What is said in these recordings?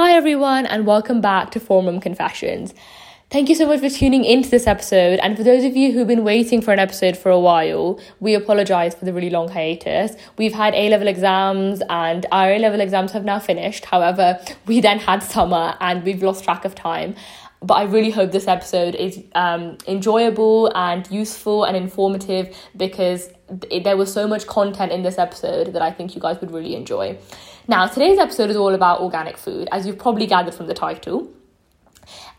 Hi everyone, and welcome back to Forum Confessions. Thank you so much for tuning into this episode, and for those of you who've been waiting for an episode for a while, we apologise for the really long hiatus. We've had A-level exams, and our A-level exams have now finished. However, we then had summer, and we've lost track of time. But I really hope this episode is enjoyable and useful and informative, because there was so much content in this episode that I think you guys would really enjoy. Now, today's episode is all about organic food, as you've probably gathered from the title.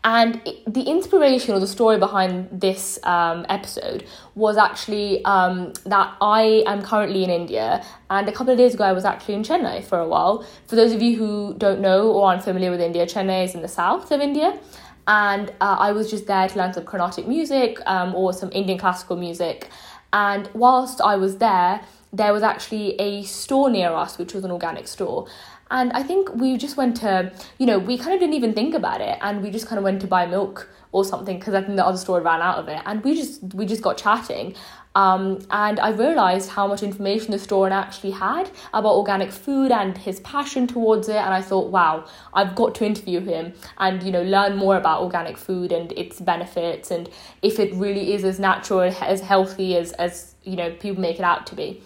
And the inspiration or the story behind this episode was actually that I am currently in India, and a couple of days ago I was actually in Chennai for a while. For those of you who don't know or aren't familiar with India, Chennai is in the south of India. And I was just there to learn some Carnatic music or some Indian classical music. And whilst I was there was actually a store near us, which was an organic store. And I think we just went to, we kind of didn't even think about it. And we just kind of went to buy milk or something, because I think the other store ran out of it. And we just got chatting. And I realised how much information the store actually had about organic food and his passion towards it. And I thought, wow, I've got to interview him and, learn more about organic food and its benefits, and if it really is as natural, as healthy as people make it out to be.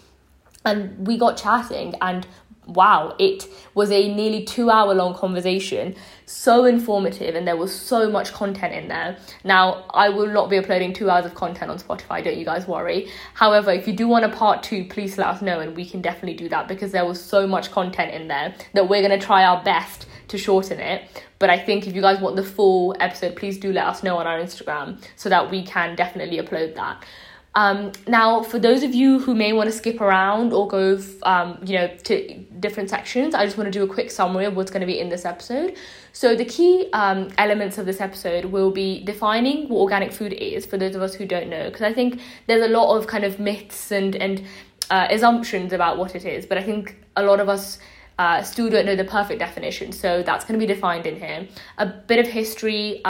And we got chatting, and wow, it was a nearly 2 hour long conversation, so informative, and there was so much content in there. Now, I will not be uploading 2 hours of content on Spotify, don't you guys worry. However, if you do want a part two, please let us know, and we can definitely do that, because there was so much content in there that we're going to try our best to shorten it. But I think if you guys want the full episode, please do let us know on our Instagram, so that we can definitely upload that. Now, for those of you who may want to skip around or go, to different sections, I just want to do a quick summary of what's going to be in this episode. So the key elements of this episode will be defining what organic food is, for those of us who don't know, because I think there's a lot of kind of myths and assumptions about what it is. But I think a lot of us still don't know the perfect definition. So that's going to be defined in here. A bit of history,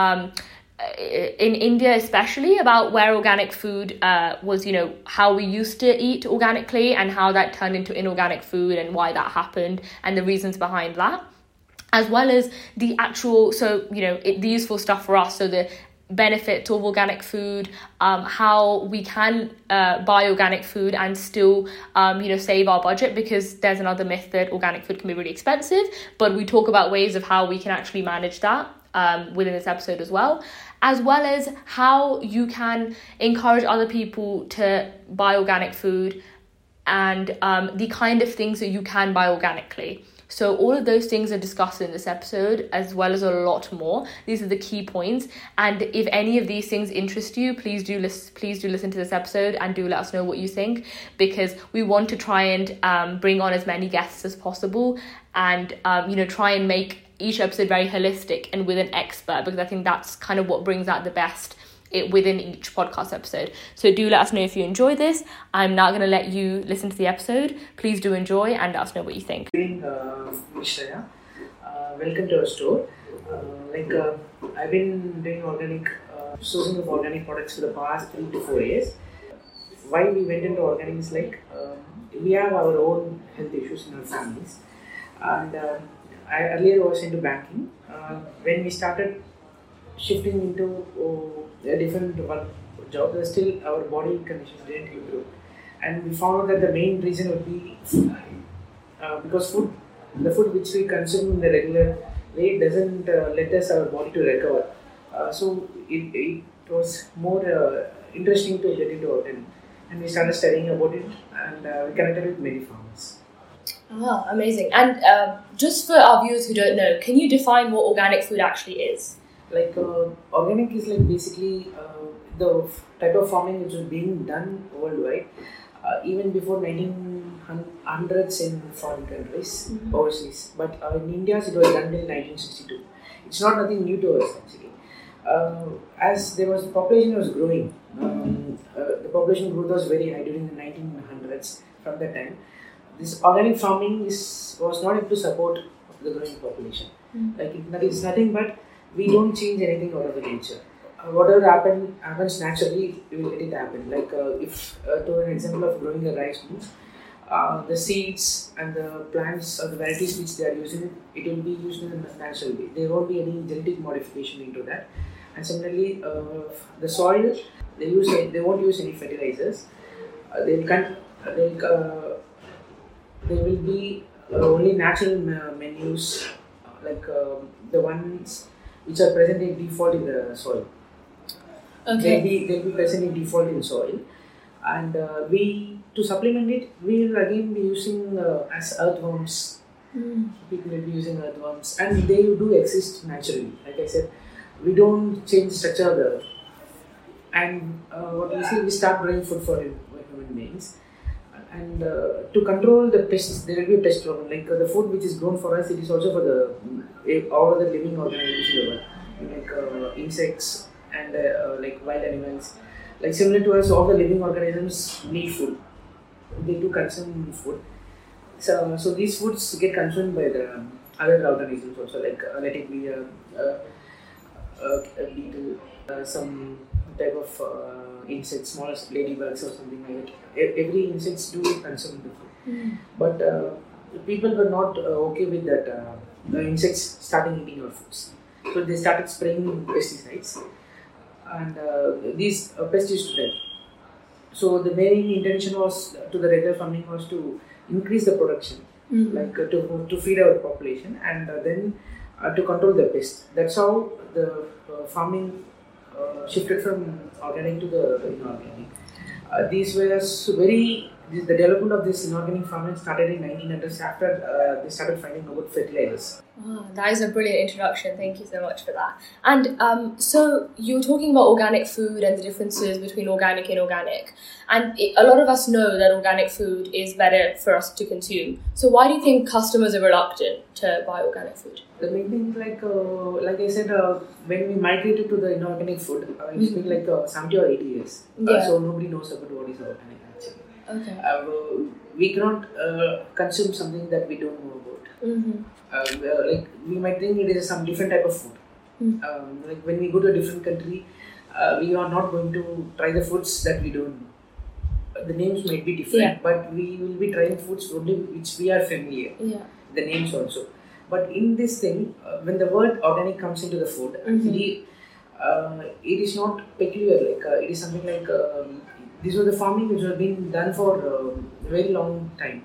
in India especially, about where organic food was, how we used to eat organically and how that turned into inorganic food and why that happened and the reasons behind that, as well as the actual, the useful stuff for us, so the benefits of organic food, how we can buy organic food and still save our budget, because there's another myth that organic food can be really expensive, but we talk about ways of how we can actually manage that within this episode as well, as how you can encourage other people to buy organic food and the kind of things that you can buy organically. So all of those things are discussed in this episode, as well as a lot more. These are the key points. And if any of these things interest you, please do listen to this episode and do let us know what you think, because we want to try and bring on as many guests as possible and, try and make each episode very holistic and with an expert, because I think that's kind of what brings out the best within each podcast episode. So do let us know if you enjoy this. I'm now going to let you listen to the episode. Please do enjoy and let us know what you think. Welcome to our store. I've been doing sourcing of organic products for the past 3 to 4 years. Why we went into organic is we have our own health issues in our families, and I earlier was into banking. When we started shifting into a different work job, still our body conditions didn't improve, and we found that the main reason would be because the food which we consume in the regular way doesn't let our body to recover. So it was more interesting to get into organic, and we started studying about it, and we connected with many farmers. Ah, amazing. And just for our viewers who don't know, can you define what organic food actually is? Organic is basically the type of farming which was being done worldwide, even before 1900s in foreign countries, mm-hmm. overseas. But in India, it was done till 1962. It's not nothing new to us, actually. As the population was growing, the population growth was very high during the 1900s from that time. This organic farming was not able to support the growing population. Mm. It's nothing but we don't change anything out of the nature. Whatever happens naturally, it will let it happen. To an example of growing a rice, the seeds and the plants or the varieties which they are using, it will be used in a natural way. There won't be any genetic modification into that. And similarly, the soil, they won't use any fertilizers. They will be only natural menus, like the ones which are present in default in the soil. Okay. They'll be present in default in soil, and to supplement it, we will again be using as earthworms. People will be using earthworms, and they do exist naturally. Like I said, we don't change the structure of the earth, and what we see, we start growing food for human beings. And to control the pests, there will be a pest problem. Like the food which is grown for us, it is also for the all the living organisms in the world, like insects and like wild animals. Like similar to us, all the living organisms need food. They do consume food. So these foods get consumed by the other organisms also, like let it be a beetle, some type of insects, smallest ladybugs or something like that. Every insects do consume the food. But people were not okay with that. The insects started eating our foods. So they started spraying pesticides. And these pests used to die. So the main intention was to the regular farming was to increase the production, like to feed our population, and then to control the pests. That's how the farming shifted from organic to the inorganic. The development of this inorganic farming started in 1900s after they started finding out fertilizers. Oh, that is a brilliant introduction. Thank you so much for that. And so you're talking about organic food and the differences between organic and inorganic. And a lot of us know that organic food is better for us to consume. So why do you think customers are reluctant to buy organic food? The main thing, like I said, when we migrated to the inorganic food, it's been like 70 or 80 years. So nobody knows about what is organic actually. Okay. We cannot consume something that we don't know about. Like we might think it is some different type of food. Like when we go to a different country, we are not going to try the foods that we don't know. The names might be different, but we will be trying foods only which we are familiar. The names also. But in this thing, when the word organic comes into the food, actually, it is not peculiar. Like it is something like. These were the farming which was being done for a very long time,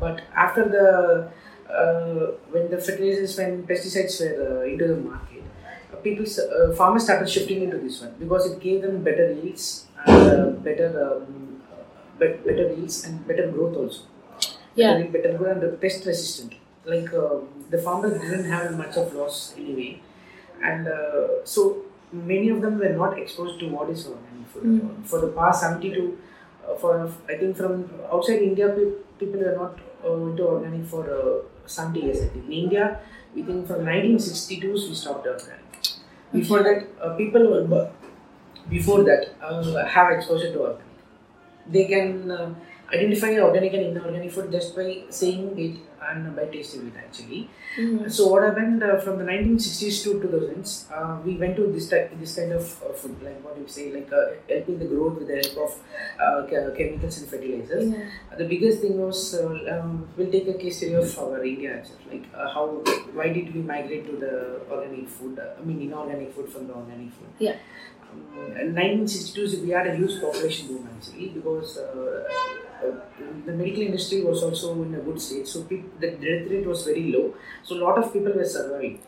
but after when the fertilizers, when pesticides were into the market, farmers started shifting into this one because it gave them better yields and better yields and better growth also. Better growth and pest resistant. Like the farmers didn't have much of loss anyway, and so many of them were not exposed to what is organic food. For the past I think from outside India, people were not into organic for 70 years. I think in India, we think from 1962s we stopped organic. Before that, people were have exposure to organic. They can identify organic and inorganic food just by saying it and by tasting it actually. So what happened from the 1960s to 2000s, we went to this kind of food, like what you say, like helping the growth with the help of chemicals and fertilizers. The biggest thing was, we'll take a case study of our India itself, like why did we migrate to the organic food, inorganic food from the organic food. In 1962s we had a huge population boom actually because the medical industry was also in a good state, so the death rate was very low, so a lot of people were surviving.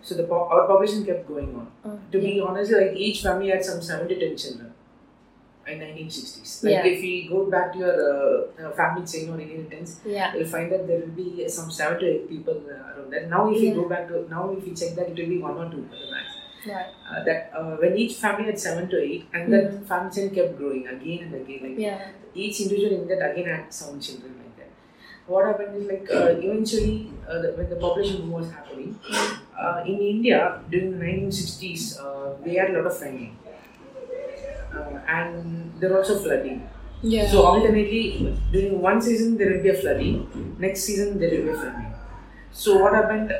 So our population kept going on. To be honest, like each family had some 7 to 10 children in 1960s. Like if we go back to your family chain or Indian tents, you'll find that there will be some 7 to 8 people around that. Now if we go back to now, if we check that, it will be 1 or 2 max. That when each family had 7 to 8, and that family chain kept growing again and again. Like each individual in that again had some children like that. What happened is like eventually when the population boom was happening in India during the 1960s, we had a lot of famine and there were also flooding. So alternately, during one season there will be a flooding, next season there will be a famine. So what happened?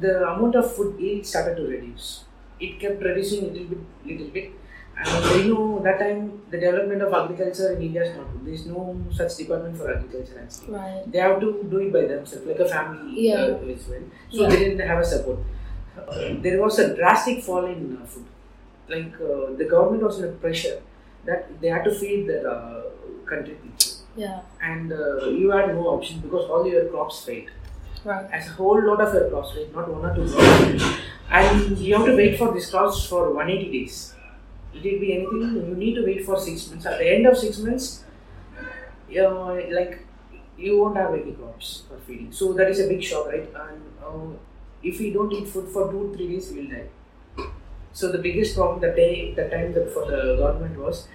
The amount of food yield started to reduce. It kept reducing little bit, And you know, that time the development of agriculture in India is not good. There is no such department for agriculture actually. Right. They have to do it by themselves, like a family as well. So they didn't have a support. There was a drastic fall in food. Like the government was under pressure that they had to feed their country people. Yeah. And you had no option because all your crops failed. Right. As a whole lot of your crops failed, not one or two crops. And you have to wait for these crops for 180 days. It will be anything, you need to wait for 6 months. At the end of 6 months, like you won't have any crops for feeding. So that is a big shock, right? And if we don't eat food for 2-3 days, we will die. So the biggest problem that for the government was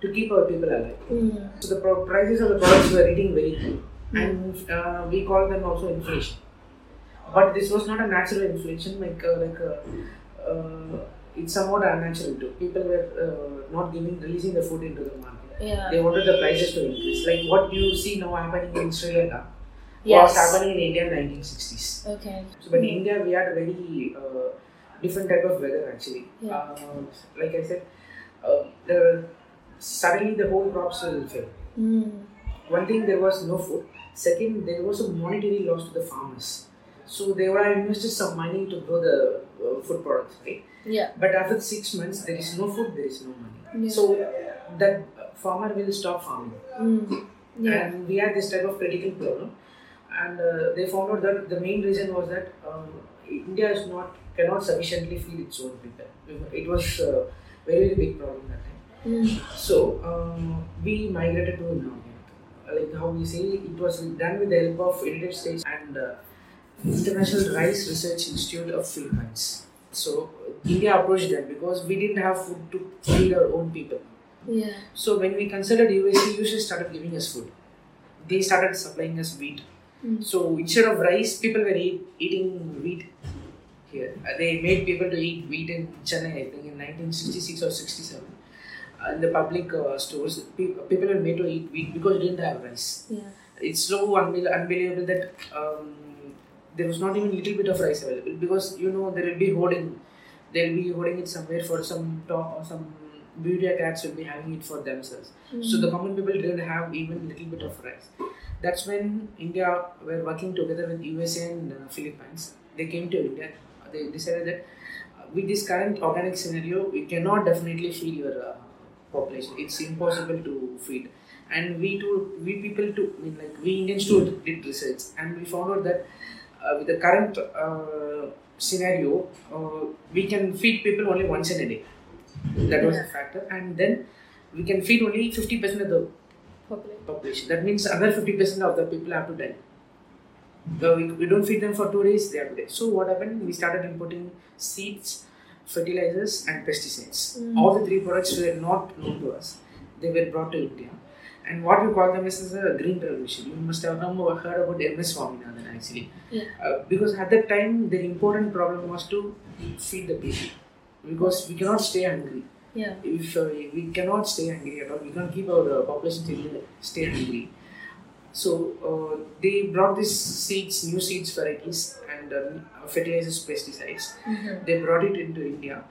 to keep our people alive. Mm. So the prices of the products were eating very high, and we call them also inflation. But this was not a natural inflation, it's somewhat unnatural too. People were not releasing the food into the market. Yeah. They wanted the prices to increase. Like what you see now happening in Sri Lanka. Yes. What was happening in India in the 1960s. Okay. So, but in India, we had a very different type of weather actually. Yeah. Like I said, suddenly the whole crops will fail. Mm. One thing, there was no food. Second, there was a monetary loss to the farmers. So they were invested some money to grow the food products, right? Yeah. But after 6 months, there is no food, there is no money. Yeah. So that farmer will stop farming. Mm. Yeah. And we had this type of critical problem. And they found out that the main reason was that India cannot sufficiently feed its own people. It was a very big problem that time. Mm. So we migrated to India. Like how we say, it was done with the help of United States and International Rice Research Institute of Philippines. So India approached that because we didn't have food to feed our own people. Yeah. So when we considered USC, usually started giving us food. They started supplying us wheat. Mm. So instead of rice, people were eating wheat here. They made people to eat wheat in Chennai, I think in 1966 or 67. In the public stores, people were made to eat wheat because they didn't have rice. Yeah. It's so unbelievable that there was not even a little bit of rice available because there will be hoarding. They'll be hoarding it somewhere for some talk or some bureaucrats cats will be having it for themselves. Mm. So the common people didn't have even a little bit of rice. That's when India were working together with USA and Philippines. They came to India. They decided that with this current organic scenario, we cannot definitely feed your population. It's impossible to feed. And we Indians too did research, and we found out that with the current scenario, we can feed people only once in a day. That was a factor, and then we can feed only 50% of the population. That means another 50% of the people have to die. So we don't feed them for 2 days, they have to die. So what happened? We started importing seeds, fertilizers, and pesticides. Mm. All the three products were not known to us. They were brought to India. And what we call them is a Green Revolution. You must have heard about MS Swaminathan actually. Yeah. Because at that time, the important problem was to feed the people. Because we cannot stay hungry. Yeah. If we cannot stay hungry at all, we can't keep our population to stay hungry. So they brought these seeds, new seeds varieties, and fertilizers, pesticides. Mm-hmm. They brought it into India.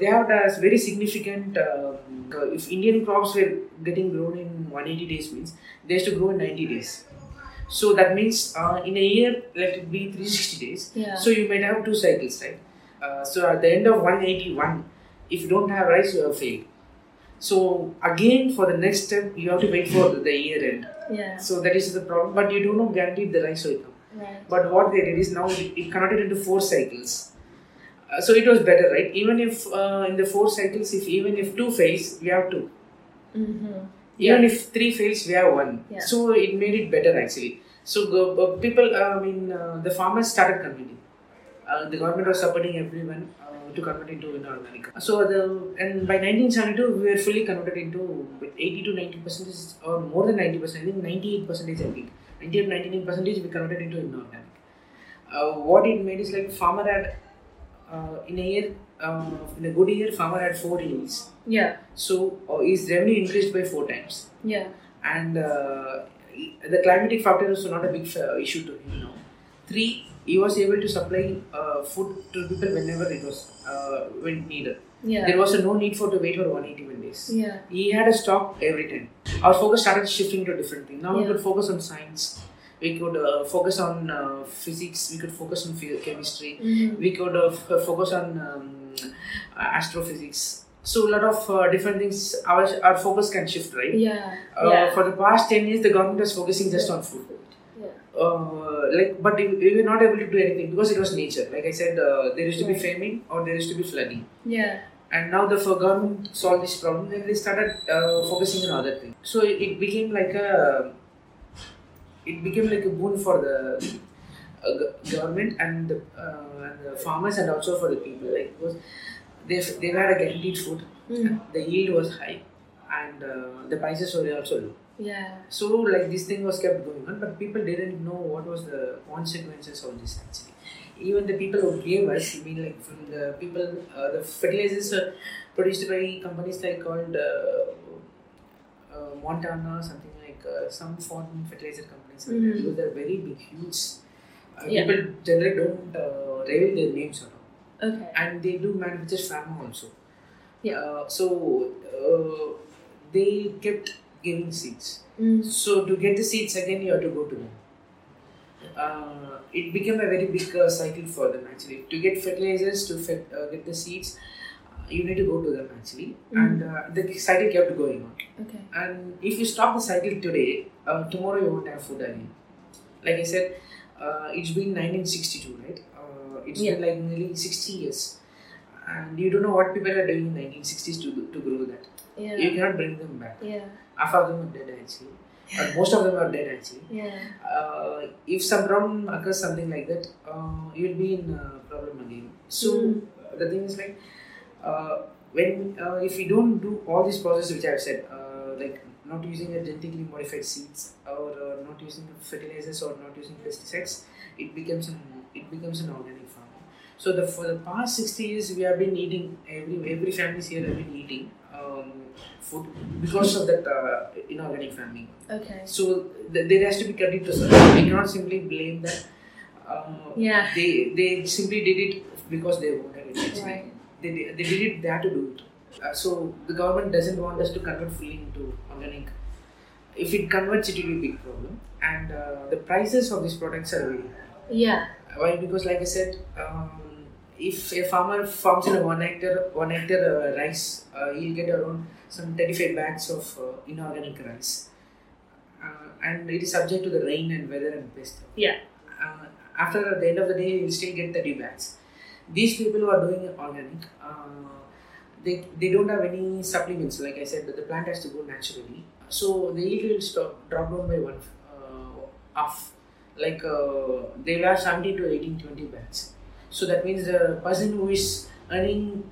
They have a very significant. If Indian crops were getting grown in 180 days, means they used to grow in 90 days. So that means in a year, let it be 360 days. Yeah. So you might have two cycles, right? So at the end of 181, if you don't have rice, you have failed. So again, for the next step, you have to wait for the year end. Yeah. So that is the problem. But you do not guarantee the rice will come. Right. But what they did is now it converted into 4 cycles. So it was better, right? Even if in the 4 cycles, if 2 fails, we have 2. Mm-hmm. Even if 3 fails, we have 1. Yeah. So it made it better actually. So the farmers started converting. The government was supporting everyone to convert into inorganic. So by 1972, we were fully converted into 80 to 90% or more than 90%. I think 98% I think. 98 99% we converted into inorganic. What it made is like farmer had in a good year, farmer had 4 yields. Yeah. So his revenue increased by 4 times. Yeah. And the climatic factor was not a big issue to him now. 3. He was able to supply food to people whenever it was when needed. Yeah. There was no need for to wait for 181 days. Yeah. He had a stock every time. Our focus started shifting to different things. Now we could focus on science. We could focus on physics. We could focus on chemistry. Mm-hmm. We could focus on astrophysics. So a lot of different things. Our focus can shift, right? Yeah. For the past 10 years, the government was focusing just on food. Yeah. But we were not able to do anything because it was nature. Like I said, there used to be famine or there used to be flooding. Yeah. And now the government solved this problem, and they started focusing on other things. So it became like a. It became like a boon for the government and the farmers, and also for the people. Like because they had a guaranteed food, the yield was high, and the prices were also low. Yeah. So like this thing was kept going on, but people didn't know what was the consequences of this actually. Even the people who gave us, from the people, the fertilizers were produced by companies like called Montana something. Some foreign fertilizer companies because they're very big, huge. People generally don't reveal their names at all. Okay. And they do manufacture pharma also. Yeah. So they kept giving seeds. Mm. So to get the seeds again, you have to go to them. It became a very big cycle for them actually. To get fertilizers, to get the seeds, you need to go to them actually, and the cycle kept going on. Okay. And if you stop the cycle today, tomorrow you won't have food again. Like I said, it's been 1962, right? It's been like nearly 60 years, and you don't know what people are doing in the 1960s to grow that. Yeah. You cannot bring them back. Yeah. Half of them are dead actually, but most of them are dead actually. Yeah. If some problem occurs, something like that, you'll be in problem again. So the thing is like. If you don't do all these processes which I have said, like not using the genetically modified seeds or not using fertilizers or not using pesticides, it becomes an organic farm. So for the past 60 years, we have been eating, every family here have been eating food because of that inorganic farming. Okay. So there has to be credit to someone. We cannot simply blame that. They simply did it because they wanted it actually. Right. They did it, they had to do it. So the government doesn't want us to convert fully into organic. If it converts, it will be a big problem. And the prices of these products are very high. Yeah. Why? Because like I said, if a farmer farms in a 1 hectare rice, he'll get around some 35 bags of inorganic rice. And it is subject to the rain and weather and pest. Yeah. After the end of the day, he'll still get 30 bags. These people who are doing organic, they don't have any supplements. Like I said, the plant has to go naturally. So the yield will drop down by half. Like they will have 17 to 18, 20 bags. So that means the person who is earning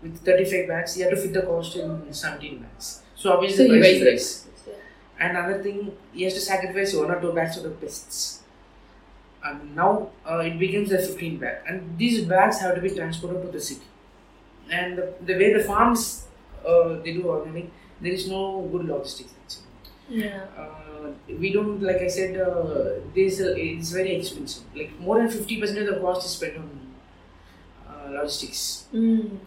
with 35 bags, he has to fit the cost in 17 bags. So obviously the price rises. Yeah. And another thing, he has to sacrifice 1 or 2 bags of the pests. And now it becomes a 15 bag, and these bags have to be transported to the city. And the way the farms they do organic, there is no good logistics actually. Yeah. We don't, like I said, it's very expensive. Like more than 50% of the cost is spent on logistics. Mm.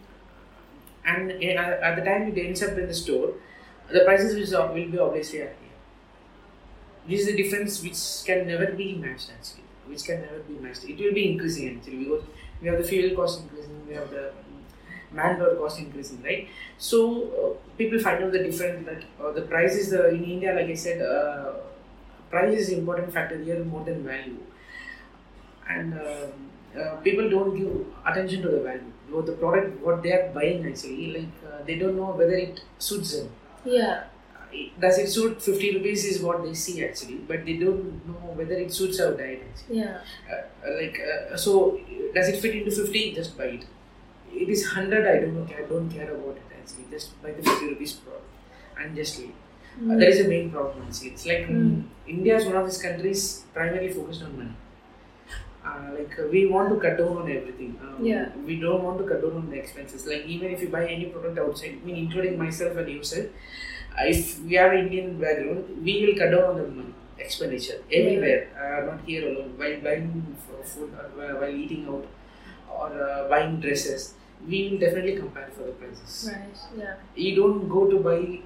And at the time it ends up in the store, the prices will be obviously higher. This is the difference which can never be matched actually. It will be increasing actually because we have the fuel cost increasing, we have the manpower cost increasing, right? So people find out the difference that the price is in India, like I said, price is important factor here more than value, and people don't give attention to the value. The product what they are buying actually, like they don't know whether it suits them. Yeah. Does it suit 50 rupees is what they see actually, but they don't know whether it suits our diet actually. Yeah. So does it fit into 50? Just buy it. It is 100, I don't care about it actually. Just buy the 50 rupees product and just leave. That is the main problem. See, it's like India is one of these countries primarily focused on money. We want to cut down on everything. We don't want to cut down on the expenses. Like even if you buy any product outside, including myself and yourself. If we have Indian background, we will cut down on the money expenditure everywhere, not here alone, while buying food or while eating out or buying dresses. we will definitely compare for the prices. Right, yeah. You don't go to buy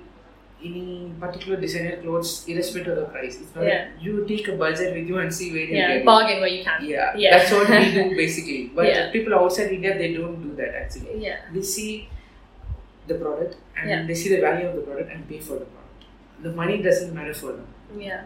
any particular designer clothes irrespective of the price. It's not like you take a budget with you and see where you get bargain it. Where you can. Yeah, yeah. That's what we do basically. But people outside India, they don't do that actually. Yeah. They see the product and they see the value of the product and pay for the product. The money doesn't matter for them. Yeah.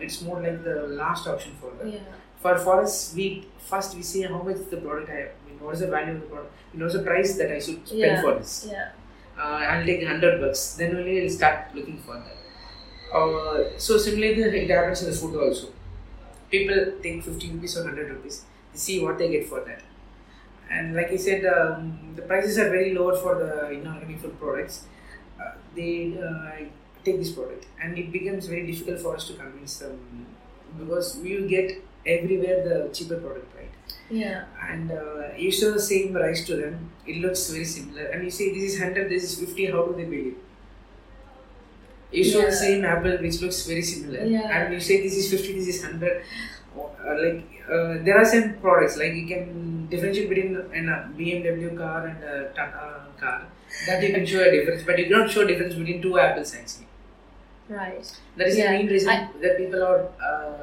It's more like the last option for them. Yeah. For us, we see how much the product I have. What is the value of the product? What is the price that I should spend for this? Yeah. I'll take $100. Then only I'll start looking for that. So similarly, it happens in the food also. People take 50 rupees or 100 rupees. They see what they get for that. And like I said, the prices are very low for the inorganic food products. They take this product, and it becomes very difficult for us to convince them because we get everywhere the cheaper product, right? Yeah. And you show the same price to them, it looks very similar. And you say this is 100, this is 50, how do they believe? You show the same apple which looks very similar. Yeah. And you say this is 50, this is 100. There are some products, like you can differentiate between a BMW car and a Tata car. That you can show a difference, but you cannot show a difference between two apples actually. Right. That is the main reason that people are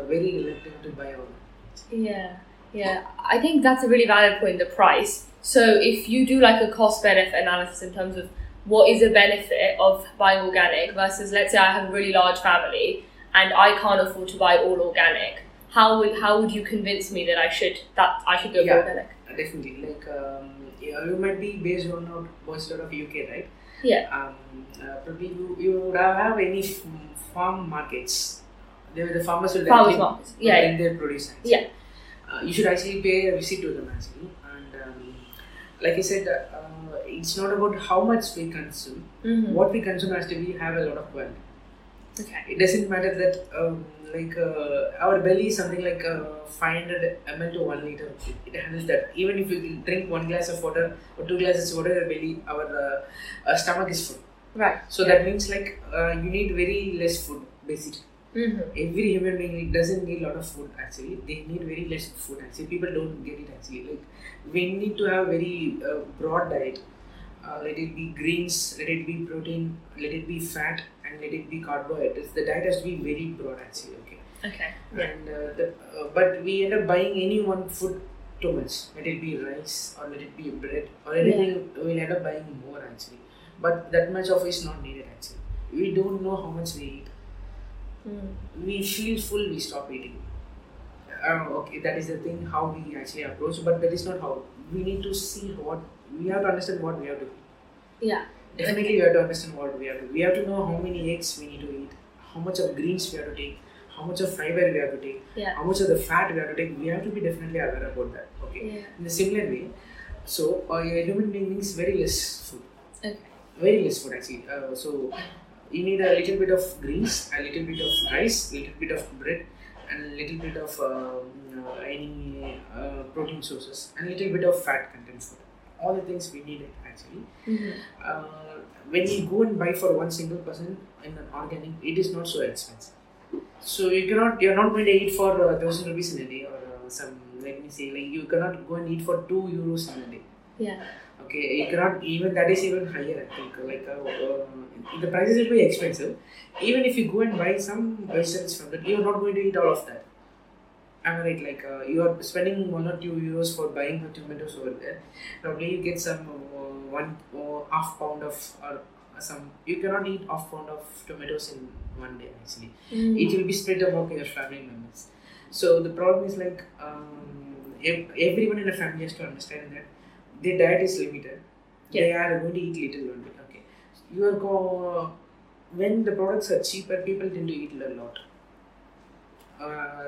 very reluctant to buy all that. Yeah. Yeah, I think that's a really valid point, the price. So if you do like a cost-benefit analysis in terms of what is the benefit of buying organic versus, let's say I have a really large family and I can't afford to buy all organic, how would you convince me that I should go for organic? Definitely. Like you might be based on out of UK, right? Yeah. Probably you would have any farm markets. They were the farmers who bring their produce. Yeah. You should actually pay a visit to them actually, and like I said, it's not about how much we consume. Mm-hmm. What we consume has to be have a lot of value. Okay. It doesn't matter that our belly is something like 500 ml to 1 liter. It handles that. Even if you drink 1 glass of water or 2 glasses of water, our stomach is full. Right. So that means you need very less food basically. Mm-hmm. Every human being doesn't need a lot of food actually, they need very less food actually, people don't get it actually, we need to have a very broad diet, let it be greens, let it be protein, let it be fat and let it be carbohydrates, the diet has to be very broad actually, okay. Yeah. And but we end up buying any one food too much, let it be rice or let it be bread or anything, we'll end up buying more actually, but that much of it is not needed actually, we don't know how much we eat. We feel full, we stop eating. That is the thing how we actually approach, but that is not how. We need to see what we have to understand what we have to eat. Yeah. Definitely, we have to understand what we have to. We have to know how many eggs we need to eat, how much of greens we have to take, how much of fiber we have to take, how much of the fat we have to take. We have to be definitely aware about that. Okay. Yeah. In a similar way, so a human being needs very less food. Okay. Very less food actually. You need a little bit of greens, a little bit of rice, a little bit of bread, and a little bit of any protein sources, and a little bit of fat content food. All the things we need actually. Mm-hmm. When you go and buy for one single person in an organic, it is not so expensive. So you're not going to eat for 1,000 rupees in a day or you cannot go and eat for 2 euros in a day. Yeah. Okay, you cannot, even that is even higher I think, the prices will be expensive. Even if you go and buy some vegetables from that, you are not going to eat all of that. Am I right? You are spending 1 or 2 euros for buying the tomatoes over there. Probably you get some one or half pound of you cannot eat half pound of tomatoes in one day actually. Mm. It will be spread among your family members. So the problem is everyone in a family has to understand that their diet is limited. Yeah. They are going to eat little only. Okay. When the products are cheaper, people tend to eat a lot.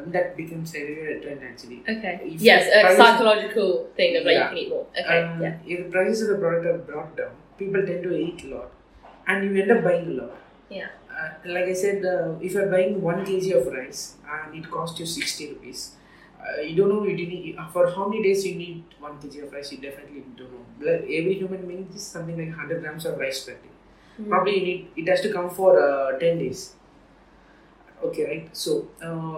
That becomes a trend actually. Okay. Yes, a psychological thing of you can eat more. Okay. If the prices of the product are brought down, people tend to eat a lot, and you end up buying a lot. Yeah. Like I said, if you are buying 1 kg of rice and it costs you 60 rupees. You don't know for how many days you need 1 kg of rice, you definitely don't know. Every human being is something like 100 grams of rice per day. Mm-hmm. Probably it has to come for 10 days. Okay, right? So,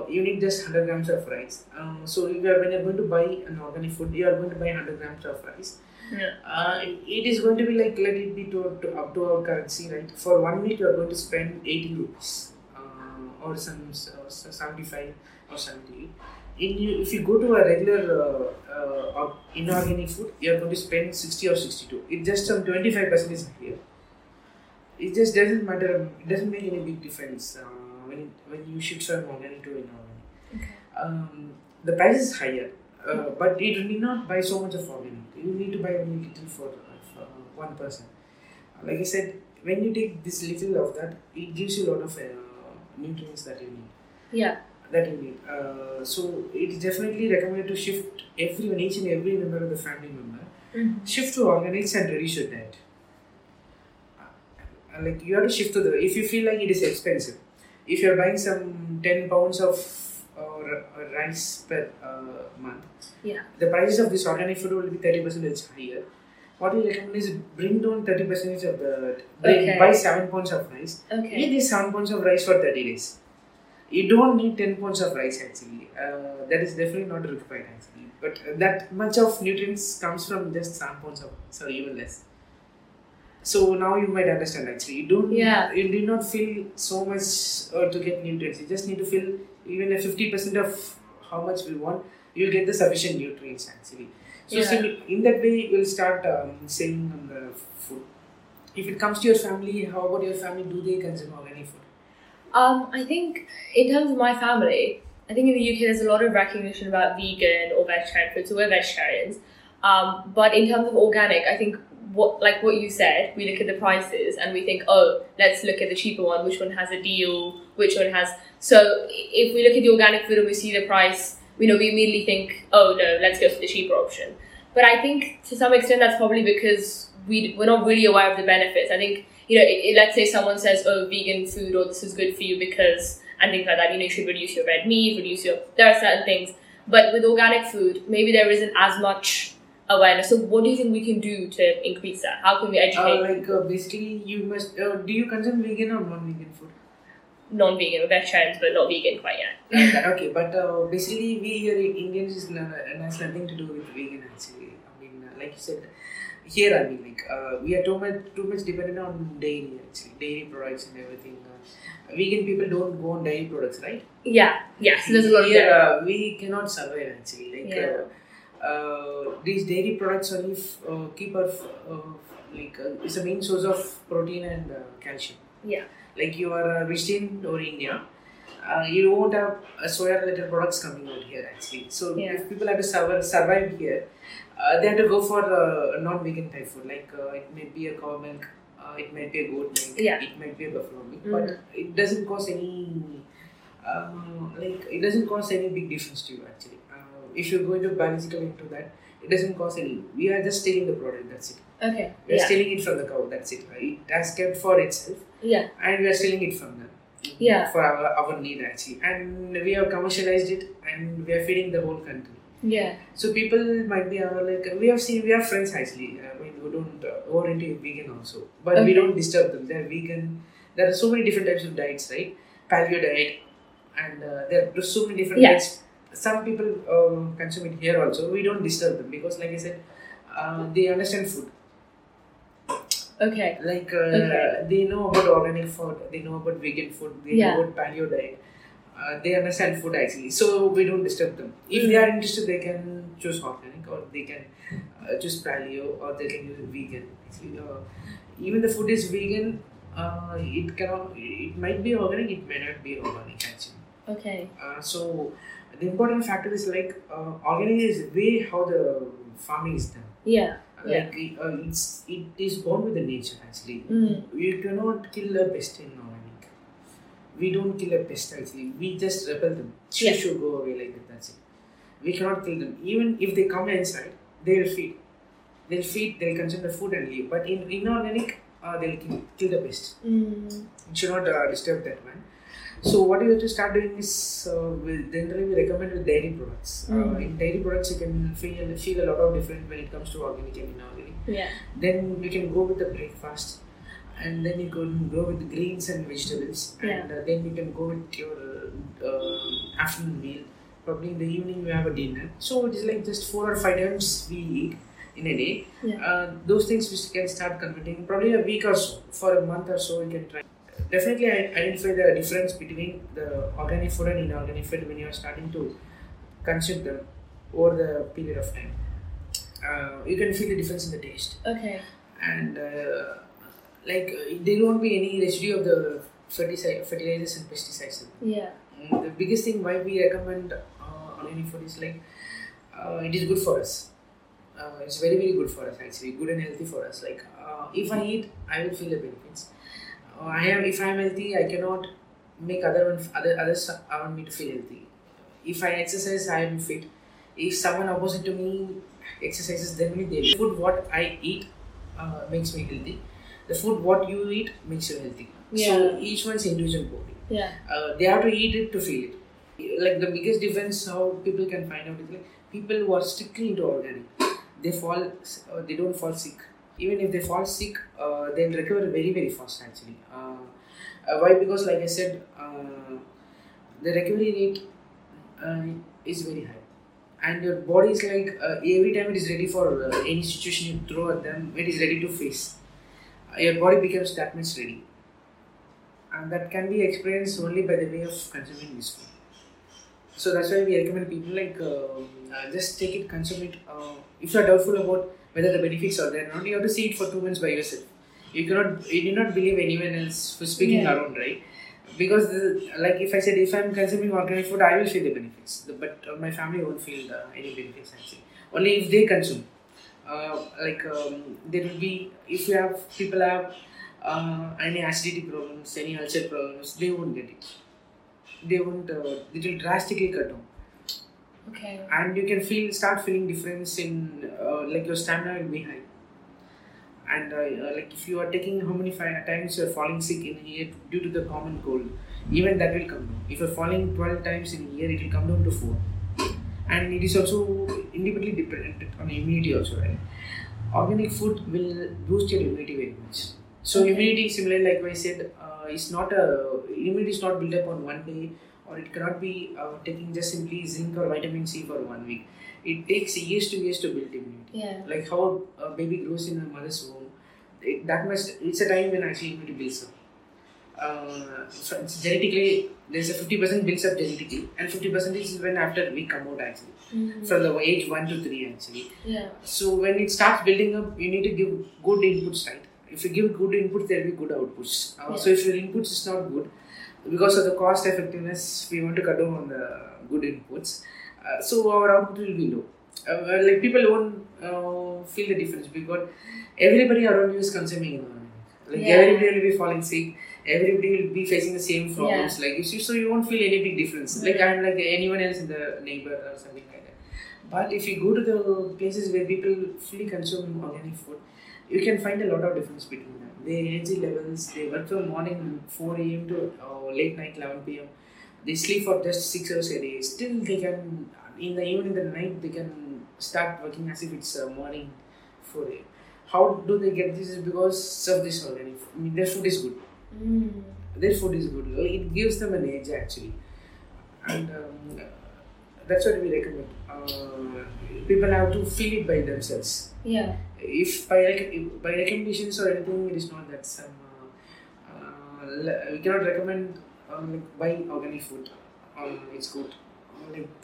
you need just 100 grams of rice. So, when you are going to buy an organic food, you are going to buy 100 grams of rice. Yeah. It is going to be like, let it be to up to our currency, right? For 1 week, you are going to spend 80 rupees or some 75 or 78. If you go to a regular inorganic food, you are going to spend 60 or 62. It's just some 25% is higher. It just doesn't matter. It doesn't make any big difference when you shift from organic to inorganic. Okay. The price is higher, but you need not buy so much of organic. You need to buy only little for one person. Like I said, when you take this little of that, it gives you a lot of nutrients that you need. Yeah. That you need. So it is definitely recommended to shift everyone, each and every member of the family member, shift to organics and reduce your diet. Like you have to shift to the, if you feel like it is expensive, if you are buying some 10 pounds of rice per month, the prices of this organic food will be 30% higher. What we recommend is bring down 30% of the, buy 7 pounds of rice, eat these 7 pounds of rice for 30 days. You don't need 10 pounds of rice actually, that is definitely not required actually, but that much of nutrients comes from just 7 pounds of rice or even less. So now you might understand actually, you don't, you do not feel so much to get nutrients, you just need to feel even a 50% of how much we want, you will get the sufficient nutrients actually. So in that way you will start saving on the food. If it comes to your family, how about your family, do they consume organic food? I think in terms of my family, I think in the UK there's a lot of recognition about vegan or vegetarian food, so we're vegetarians. But in terms of organic, I think what you said, we look at the prices and we think, oh, let's look at the cheaper one, which one has a deal, which one has... So if we look at the organic food and we see the price, we know we immediately think, oh no, let's go for the cheaper option. But I think to some extent that's probably because we're not really aware of the benefits. I think, you know, let's say someone says, oh, vegan food or this is good for you because, and things like that, you know, you should reduce your red meat, there are certain things. But with organic food, maybe there isn't as much awareness. So what do you think we can do to increase that? How can we educate? Basically, you must, do you consume vegan or non-vegan food? Non-vegan, we're vegetarians, but not vegan quite yet. Okay, but basically we here in Indians is has nothing to do with vegan actually. I mean, like you said, here I mean, like we are too much dependent on dairy actually, dairy products and everything. Vegan people don't go on dairy products, right? Yeah, so there's a lot of we cannot survive actually, like... Yeah. These dairy products only keep our it's a main source of protein and calcium. Yeah. Like you are a vegetarian or India, you won't have soya-related products coming out here actually. So if people have to survive here, they have to go for non-vegan type food. Like it may be a cow milk, it might be a goat milk, it might be a buffalo milk, but it doesn't cause any big difference to you actually. If you're going to balance it into that, it doesn't cost any. We are just stealing the product, that's it. Okay. We're stealing it from the cow, that's it. It has kept for itself. Yeah. And we're stealing it from them. Yeah. For our need, actually. And we have commercialized it and we are feeding the whole country. Yeah. So people might be we have friends actually. We don't over into vegan also. But we don't disturb them. They're vegan. There are so many different types of diets, right? Paleo diet. And there are so many different diets. Some people consume it here also. We don't disturb them because, like I said, they understand food. Okay. They know about organic food, they know about vegan food, they know about paleo diet. They understand food actually. So, we don't disturb them. If they are interested, they can choose organic or they can choose paleo or they can use vegan. Actually, even the food is vegan, it might be organic, it may not be organic actually. Okay. The important factor is organic is the way how the farming is done. Yeah. It is born with the nature actually. You cannot kill a pest in organic. We don't kill a pest actually. We just repel them. She should go away like that. That's it. We cannot kill them. Even if they come inside, they'll feed. They'll consume the food and leave. But in inorganic, they'll kill the pest. It should not disturb that one. So what you have to start doing is, generally we recommend with dairy products. In dairy products, you can feel a lot of different when it comes to organic and inorganic. Yeah. Then you can go with the breakfast, and then you can go with the greens and vegetables, and then you can go with your afternoon meal. Probably in the evening we have a dinner. So it is like just 4 or 5 times we eat, in a day, those things which can start converting probably a week or so, for a month or so we can try. Definitely I identify the difference between the organic food and inorganic food when you are starting to consume them over the period of time. You can feel the difference in the taste. Okay. And there won't be any residue of the fertilizers and pesticides. Yeah. And the biggest thing why we recommend organic food is it is good for us. It's very, very good for us actually, good and healthy for us. If I eat, I will feel the benefits. If I am healthy, I cannot make others around me to feel healthy. If I exercise, I am fit. If someone opposite to me exercises, then they will. The food what I eat makes me healthy. The food what you eat makes you healthy. Yeah. So each one's individual body. Yeah. They have to eat it to feel it. The biggest difference how people can find out is people who are strictly into organic, they don't fall sick. Even if they fall sick, they'll recover very, very fast actually. Why? Because like I said, the recovery rate is very high. And your body is every time it is ready for any situation you throw at them, it is ready to face. Your body becomes that much ready. And that can be experienced only by the way of consuming this food. So that's why we recommend people just take it, consume it. If you are doubtful about whether the benefits are there or not, you have to see it for 2 months by yourself. You do not believe anyone else for speaking around, right? Because if I said, if I'm consuming organic food, I will feel the benefits. But my family won't feel any benefits actually. Only if they consume. There will be, if you have, people have any acidity problems, any ulcer problems, they won't get it. They won't, it will drastically cut down. Okay. And you can start feeling difference in, your stamina will be high. And if you are taking how many times you are falling sick in a year due to the common cold, even that will come down. If you are falling 12 times in a year, it will come down to 4. And it is also independently dependent on immunity also, right? Organic food will boost your immunity very much. So immunity is similar, like I said, immunity is not built up on one day, or it cannot be taking just simply zinc or vitamin C for 1 week. It takes years to build immunity. Yeah. Like how a baby grows in a mother's womb, it's a time when actually immunity builds up. Genetically, there's a 50% builds up genetically, and 50% is when after we come out actually, from the age 1 to 3 actually. Yeah. So when it starts building up, you need to give good inputs, right? If you give good input, there will be good outputs. So if your inputs is not good, because of the cost effectiveness, we want to cut down on the good inputs. So our output will be low. People won't feel the difference because everybody around you is consuming environment. Everybody will be falling sick. Everybody will be facing the same problems. Yeah. So you won't feel any big difference. Mm-hmm. I'm like anyone else in the neighbor or something like that. But if you go to the places where people fully consume organic food, you can find a lot of difference between them. Their energy levels, they work from morning 4 a.m. to late night 11 p.m. They sleep for just 6 hours a day. Still they can, even in the night, they can start working as if it's morning 4 a.m. How do they get this? Is because of this organic food. Their food is good. Mm. Their food is good. It gives them an edge actually. And that's what we recommend. People have to feel it by themselves. Yeah. If by recommendations or anything, it is not that we cannot recommend buy organic food. It's good.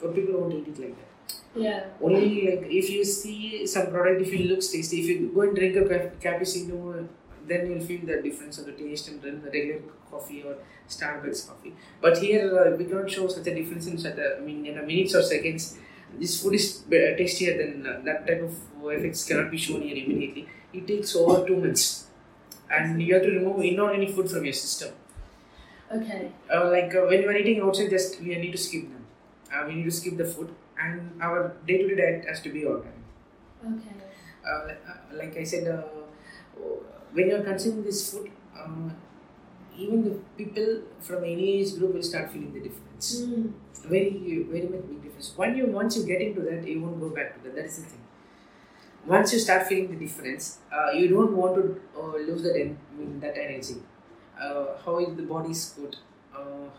But people won't eat it like that. Yeah. Only if you see some product, if it looks tasty, if you go and drink a cappuccino, then you'll feel the difference of the taste and then the regular coffee or Starbucks coffee. But here we cannot show such a difference in minutes or seconds. This food is tastier than that type of effects cannot be shown here immediately. It takes over 2 months, and you have to remove inorganic food from your system. Okay. When you are eating outside, we need to skip them. We need to skip the food, and our day-to-day diet has to be organic. Okay. Like I said, when you are consuming this food, even the people from any age group will start feeling the difference. Mm. Very, very much big difference. Once you get into that, you won't go back to that. That is the thing. Once you start feeling the difference, you don't want to lose that energy. How the body is good,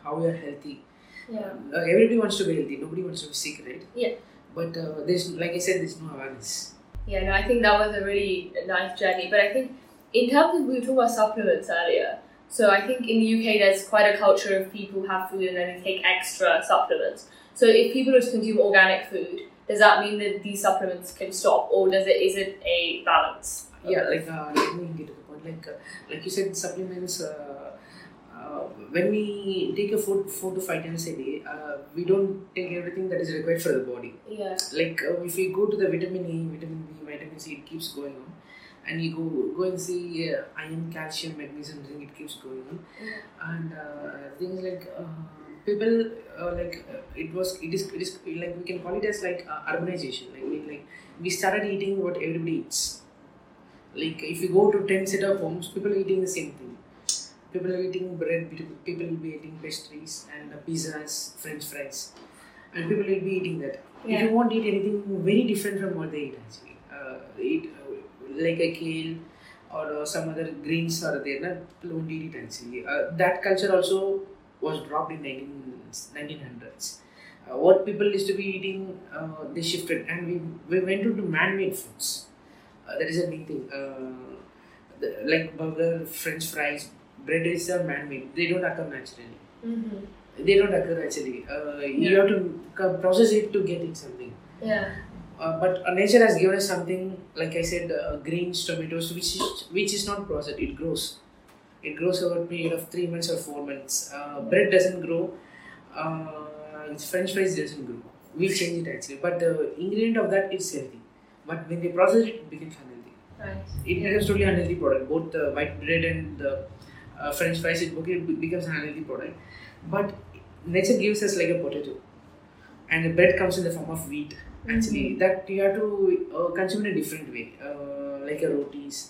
how you are healthy. Yeah. Everybody wants to be healthy. Nobody wants to be sick, right? Yeah. But there's, like I said, there's no awareness. Yeah, no, I think that was a really nice journey. But I think in terms of, we were talking about supplements earlier. So I think in the UK, there's quite a culture of people have food and then they take extra supplements. So if people are to consume organic food, does that mean that these supplements can stop, or does it, is it a balance? Yeah, let me get to the point. Like you said, supplements. When we take a food 4 to 5 times a day, we don't take everything that is required for the body. Yeah. Like if you go to the vitamin A, vitamin B, vitamin C, it keeps going on. And you go and see iron, calcium, magnesium, thing, it keeps going on. Yeah. And things like people like it is like, we can call it as like urbanization. Like we started eating what everybody eats. Like if you go to 10 set of homes, people are eating the same thing. People are eating bread, people will be eating pastries and pizzas, French fries, and people will be eating that. Yeah. You won't eat anything very different from what they eat actually. Like a kale or some other greens are there, not people don't eat it actually. That culture also was dropped in the 1900s. What people used to be eating, they shifted, and we went into man-made foods. That is a big thing. Like burger, French fries, bread is a man-made. They don't occur naturally. Mm-hmm. They don't occur actually. You have to process it to get it something. Yeah. But nature has given us something, like I said, greens, tomatoes, which is not processed. It grows. It grows over a period of 3 months or 4 months. Bread doesn't grow. French fries doesn't grow. We change it actually. But the ingredient of that is healthy. But when they process it, it becomes unhealthy. Right. It becomes totally unhealthy product. Both the white bread and the French fries, it becomes an unhealthy product. But nature gives us like a potato. And the bread comes in the form of wheat. Actually, that you have to consume in a different way, like a rotis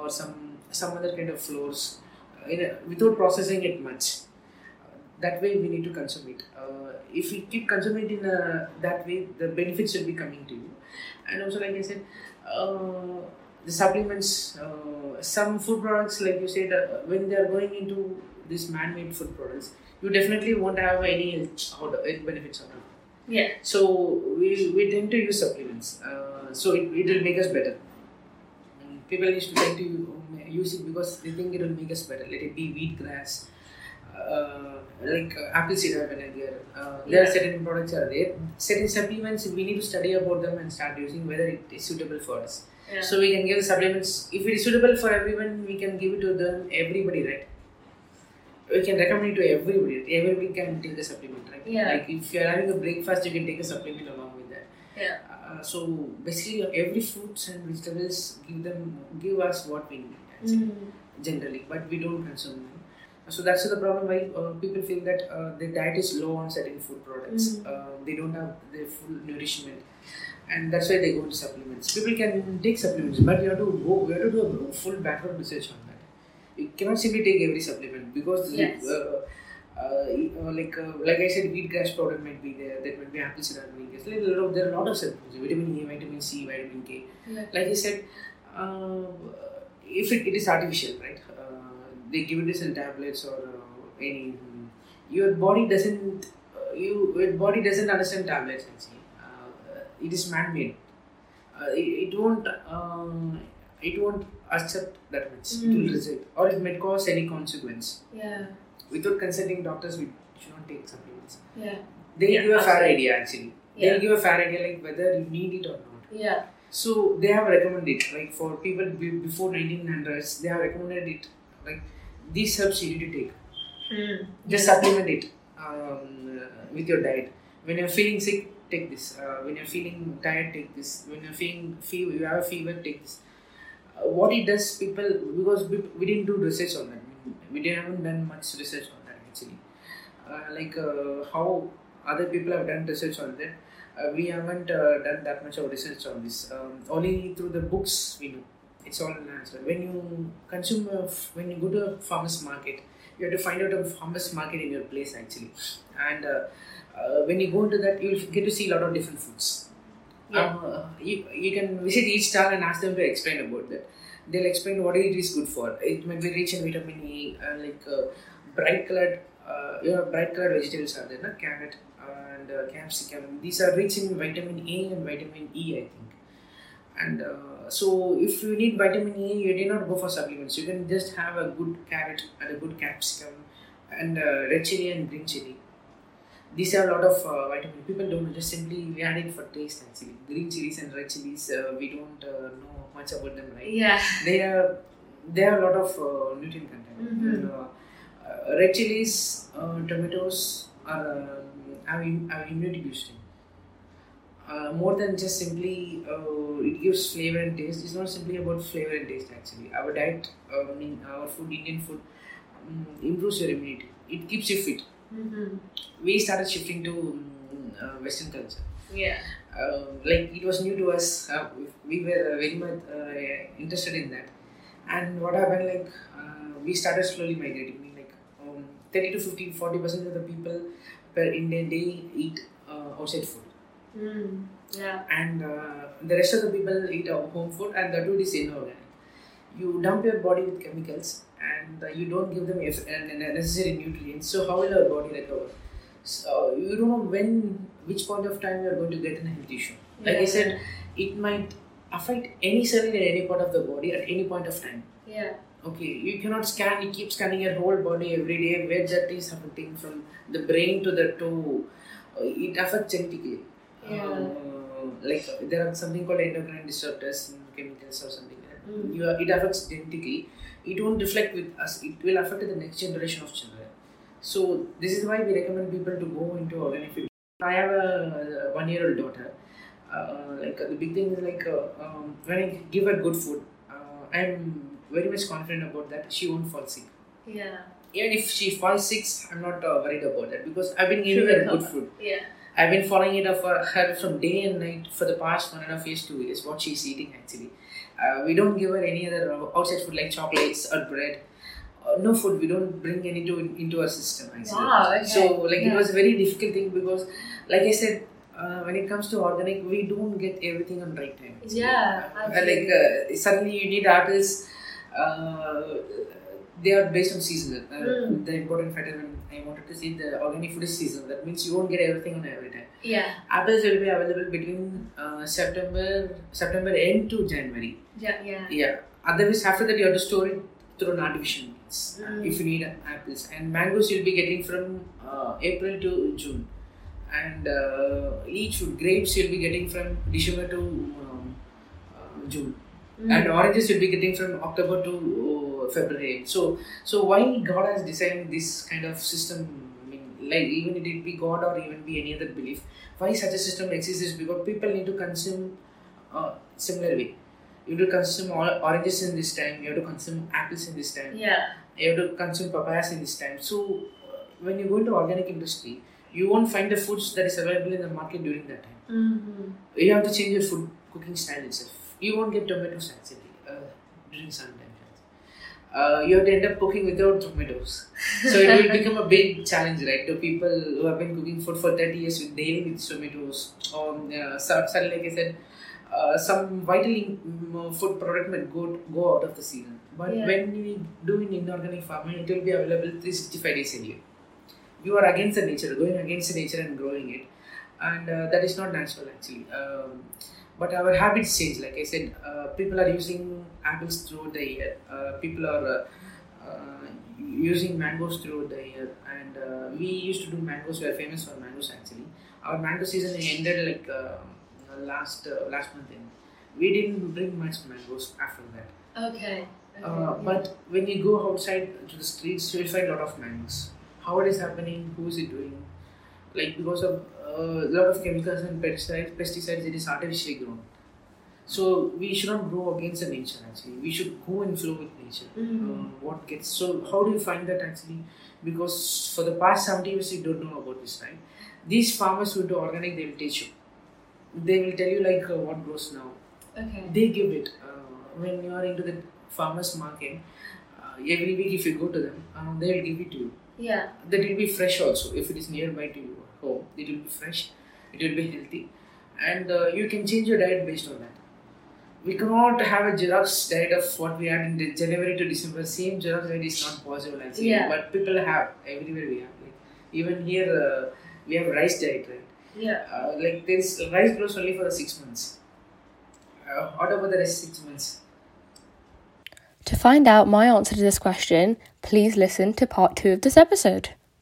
or some other kind of flours, without processing it much. That way we need to consume it. If we keep consuming it in that way, the benefits should be coming to you. And also, like I said, the supplements, some food products, like you said, when they are going into these man-made food products, you definitely won't have any health benefits out of it. Yeah. So we tend to use supplements. So it will make us better. And people used to tend to use it because they think it will make us better. Let it be wheat grass, like apple cider vinegar. There are certain products are there. Certain supplements we need to study about them and start using whether it is suitable for us. Yeah. So we can give the supplements. If it is suitable for everyone, we can give it to them. Everybody, right? We can recommend it to everybody. Everybody can take a supplement, right? Yeah. Like if you are having a breakfast, you can take a supplement along with that. Yeah. So basically, every fruits and vegetables give us what we need actually, generally, but we don't consume them. So that's the problem why people feel that their diet is low on certain food products. They don't have their full nourishment, and that's why they go to supplements. People can take supplements, but we have to do a full background research on that. You cannot simply take every supplement because like I said, wheatgrass powder might be there, that might be apple cider vinegar. There are a lot of supplements, vitamin A, vitamin C, vitamin K. Yeah. Like I said, if it is artificial, right? They give it as in tablets or any. Your body doesn't understand tablets actually. It is man-made. It won't accept that much. It will reject, or it might cause any consequence. Yeah. Without consulting doctors, we should not take supplements. Yeah. They give a fair idea actually. Yeah. They give a fair idea like whether you need it or not. Yeah. So they have recommended it. Like for people before 1900s, they have recommended it. Like these herbs you need to take. Just supplement it with your diet. When you're feeling sick, take this. When you're feeling tired, take this. When you're feeling you have a fever, take this. What it does, people, because we didn't do research on that. We haven't done much research on that actually. How other people have done research on that, we haven't done that much of research on this. Only through the books we know. It's all natural. When you consume, when you go to a farmer's market, you have to find out a farmer's market in your place actually. And when you go into that, you will get to see a lot of different foods. Yeah. You can visit each stall and ask them to explain about that. They'll explain what it is good for. It might be rich in vitamin E, bright colored vegetables are there, na? Carrot and capsicum. These are rich in vitamin A and vitamin E, I think. And so if you need vitamin E, you need not go for supplements. You can just have a good carrot and a good capsicum and red chili and green chili. These have a lot of vitamin. People don't just simply, we had it for taste actually. Green chilies and red chilies, we don't know much about them, right? Yeah. They have a lot of nutrient content. Mm-hmm. And, red chilies, tomatoes are immunity boosting. More than just simply it gives flavor and taste. It's not simply about flavor and taste actually. Our diet, our food, Indian food, improves your immunity. It keeps you fit. Mm-hmm. We started shifting to Western culture. Yeah. Like it was new to us. We were very much interested in that. And what happened, like we started slowly migrating. I mean, like 30 to 50, 40% of the people per Indian day eat outside food. Mm, yeah. And the rest of the people eat home food, and that food is inorganic. You dump your body with chemicals and you don't give them necessary nutrients. So how will our body recover? So you don't know which point of time you are going to get a health issue. Like I said, it might affect any cell in any part of the body at any point of time. Yeah. Okay, you keep scanning your whole body every day, where that is happening from the brain to the toe. It affects genetically. Yeah. Like there are something called endocrine disruptors and chemicals or something like that. Mm. It affects genetically. It won't reflect with us. It will affect the next generation of children. So this is why we recommend people to go into organic food. I have a 1-year-old daughter. Like the big thing is like when I give her good food, I'm very much confident about that. She won't fall sick. Yeah. Even if she falls sick, I'm not worried about that because I've been giving her good food. Yeah. I've been following it up for her from day and night for the past 1.5 years, 2 years, what she's eating actually. We don't give her any other outside food like chocolates or bread. No food, we don't bring any into our system actually. Wow, okay. So It was a very difficult thing because like I said, when it comes to organic, we don't get everything on right time. Actually. Yeah, absolutely. Suddenly you need apples, they are based on season. The important factor when I wanted to see the organic food is seasonal. That means you won't get everything on every time. Yeah. Apples will be available between September end to January. Yeah. Otherwise, after that you have to store it through an artificial means if you need apples. And mangoes you'll be getting from April to June. And each fruit, grapes you'll be getting from December to June. Mm. And oranges you'll be getting from October to February. So why God has designed this kind of system, I mean, like even it be God or even be any other belief, why such a system exists is because people need to consume similar way. You have to consume oranges in this time, you have to consume apples in this time, you have to consume papayas in this time. So when you go into organic industry, you won't find the foods that is available in the market during that time. Mm-hmm. You have to change your food cooking style itself. You won't get tomatoes actually during some time. You have to end up cooking without tomatoes. So it will become a big challenge, right, to people who have been cooking food for 30 years with daily with tomatoes. Or suddenly, like I said, some vital food product might go out of the season. But when we do in inorganic farming, it will be available 365 days a year. You are against the nature, going against the nature and growing it. And that is not natural actually. But our habits change. Like I said, people are using apples throughout the year. People are using mangoes throughout the year. And we used to do mangoes. We are famous for mangoes actually. Our mango season ended like last month end. We didn't bring much mangoes after that. Okay. But when you go outside to the streets, you will find a lot of mangoes. How it is happening? Who is it doing? Like because of a lot of chemicals and pesticides, it is artificially grown. So we should not grow against the nature actually. We should go and flow with nature. Mm-hmm. So how do you find that actually? Because for the past 70 years you don't know about this, right? These farmers who do organic, they will teach you. They will tell you like what grows now. Okay. They give it. When you are into the farmers market, every week if you go to them, they will give it to you. Yeah. That will be fresh also if it is nearby to you. It will be fresh, it will be healthy, and you can change your diet based on that. We cannot have a Xerox diet of what we had in January to December. Same Xerox diet is not possible actually, but people have, everywhere we have. Like, even here we have rice diet, right? Like this rice grows only for 6 months. out over the rest 6 months? To find out my answer to this question, please listen to part 2 of this episode.